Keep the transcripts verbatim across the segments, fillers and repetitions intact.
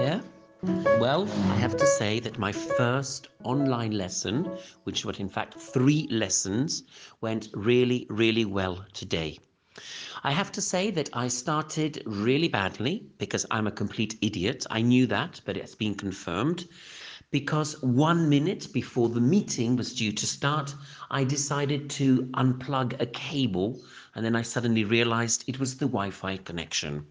Yeah? Well, I have to say that my first online lesson, which were in fact three lessons, went really, really well today. I have to say that I started really badly because I'm a complete idiot. I knew that, but it's been confirmed. Because one minute before the meeting was due to start, I decided to unplug a cable, and then I suddenly realized it was the Wi-Fi connection.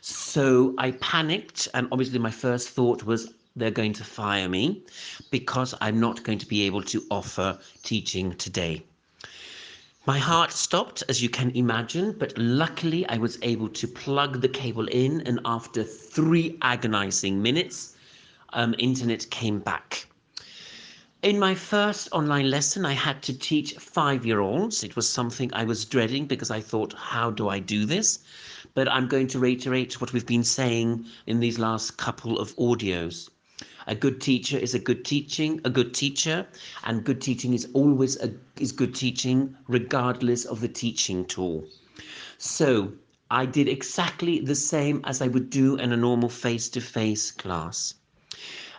So I panicked, and obviously my first thought was, they're going to fire me because I'm not going to be able to offer teaching today. My heart stopped, as you can imagine, but luckily I was able to plug the cable in, and after three agonizing minutes, um, internet came back. In my first online lesson, I had to teach five-year-olds. It was something I was dreading because I thought, how do I do this? But I'm going to reiterate what we've been saying in these last couple of audios. A good teacher is a good teaching, a good teacher, and good teaching is always a, is good teaching, regardless of the teaching tool. So I did exactly the same as I would do in a normal face-to-face class.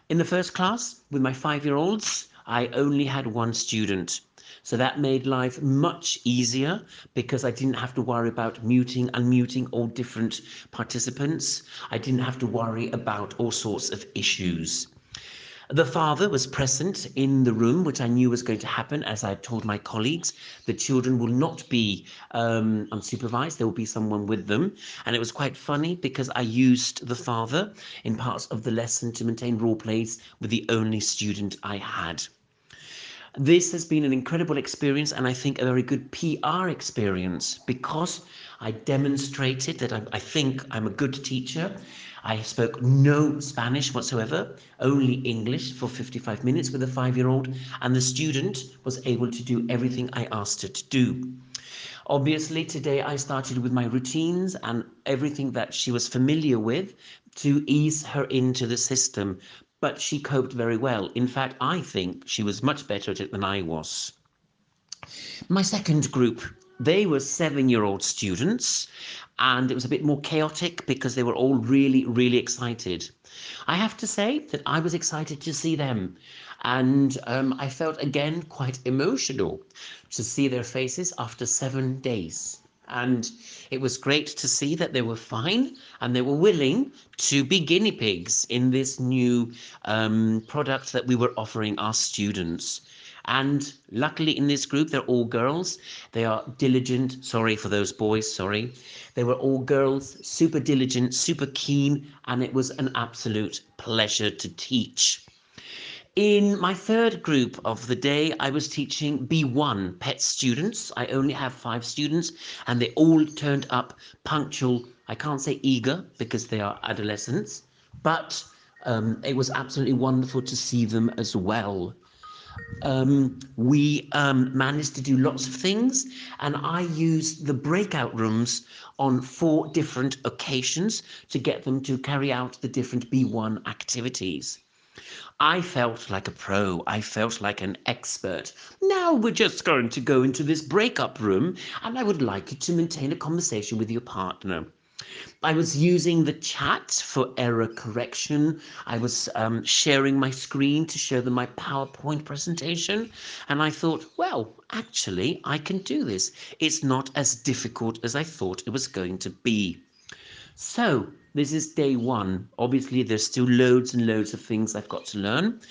In the first class with my five-year-olds, I only had one student. So that made life much easier because I didn't have to worry about muting, unmuting all different participants. I didn't have to worry about all sorts of issues. The father was present in the room, which I knew was going to happen, as I told my colleagues. The children will not be um, unsupervised. There will be someone with them. And it was quite funny because I used the father in parts of the lesson to maintain role plays with the only student I had. This has been an incredible experience, and I think a very good P R experience, because I demonstrated that I, I think I'm a good teacher. I spoke no Spanish whatsoever, only English for fifty-five minutes with a five-year-old, and the student was able to do everything I asked her to do. Obviously, today I started with my routines and everything that she was familiar with to ease her into the system. But she coped very well. In fact, I think she was much better at it than I was. My second group, they were seven-year-old students, and it was a bit more chaotic because they were all really, really excited. I have to say that I was excited to see them, and um, I felt again quite emotional to see their faces after seven days. And it was great to see that they were fine and they were willing to be guinea pigs in this new um, product that we were offering our students. And luckily in this group, they're all girls. They are diligent. Sorry for those boys, sorry. They were all girls, super diligent, super keen, and it was an absolute pleasure to teach. In my third group of the day, I was teaching B one pet students. I only have five students, and they all turned up punctual. I can't say eager because they are adolescents, but um, it was absolutely wonderful to see them as well. Um, we um, managed to do lots of things, and I used the breakout rooms on four different occasions to get them to carry out the different B one activities. I felt like a pro. I felt like an expert. Now we're just going to go into this breakup room, and I would like you to maintain a conversation with your partner. I was using the chat for error correction. I was um, sharing my screen to show them my PowerPoint presentation. And I thought, well, actually, I can do this. It's not as difficult as I thought it was going to be. So this is day one. Obviously, there's still loads and loads of things I've got to learn.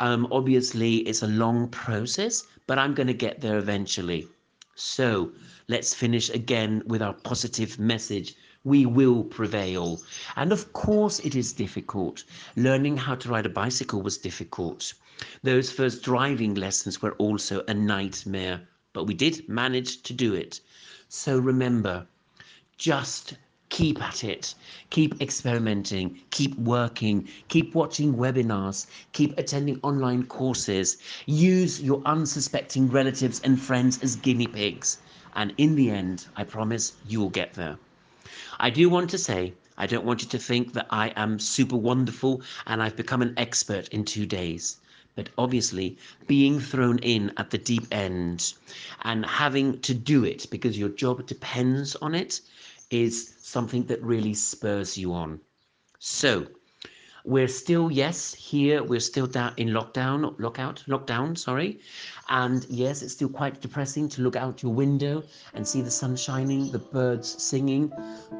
Um, obviously, it's a long process, but I'm going to get there eventually. So let's finish again with our positive message. We will prevail. And of course, it is difficult. Learning how to ride a bicycle was difficult. Those first driving lessons were also a nightmare, but we did manage to do it. So remember, just keep at it, keep experimenting, keep working, keep watching webinars, keep attending online courses, use your unsuspecting relatives and friends as guinea pigs. And in the end, I promise you will get there. I do want to say, I don't want you to think that I am super wonderful and I've become an expert in two days. But obviously, being thrown in at the deep end and having to do it because your job depends on it, is something that really spurs you on. So We're still, yes, here, we're still down in lockdown, lockout, lockdown, sorry. And yes, it's still quite depressing to look out your window and see the sun shining, the birds singing,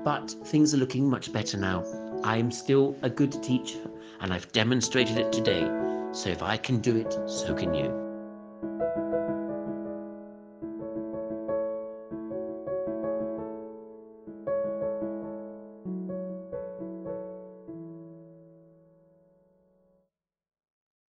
but things are looking much better now. I'm still a good teacher and I've demonstrated it today. So if I can do it, so can you.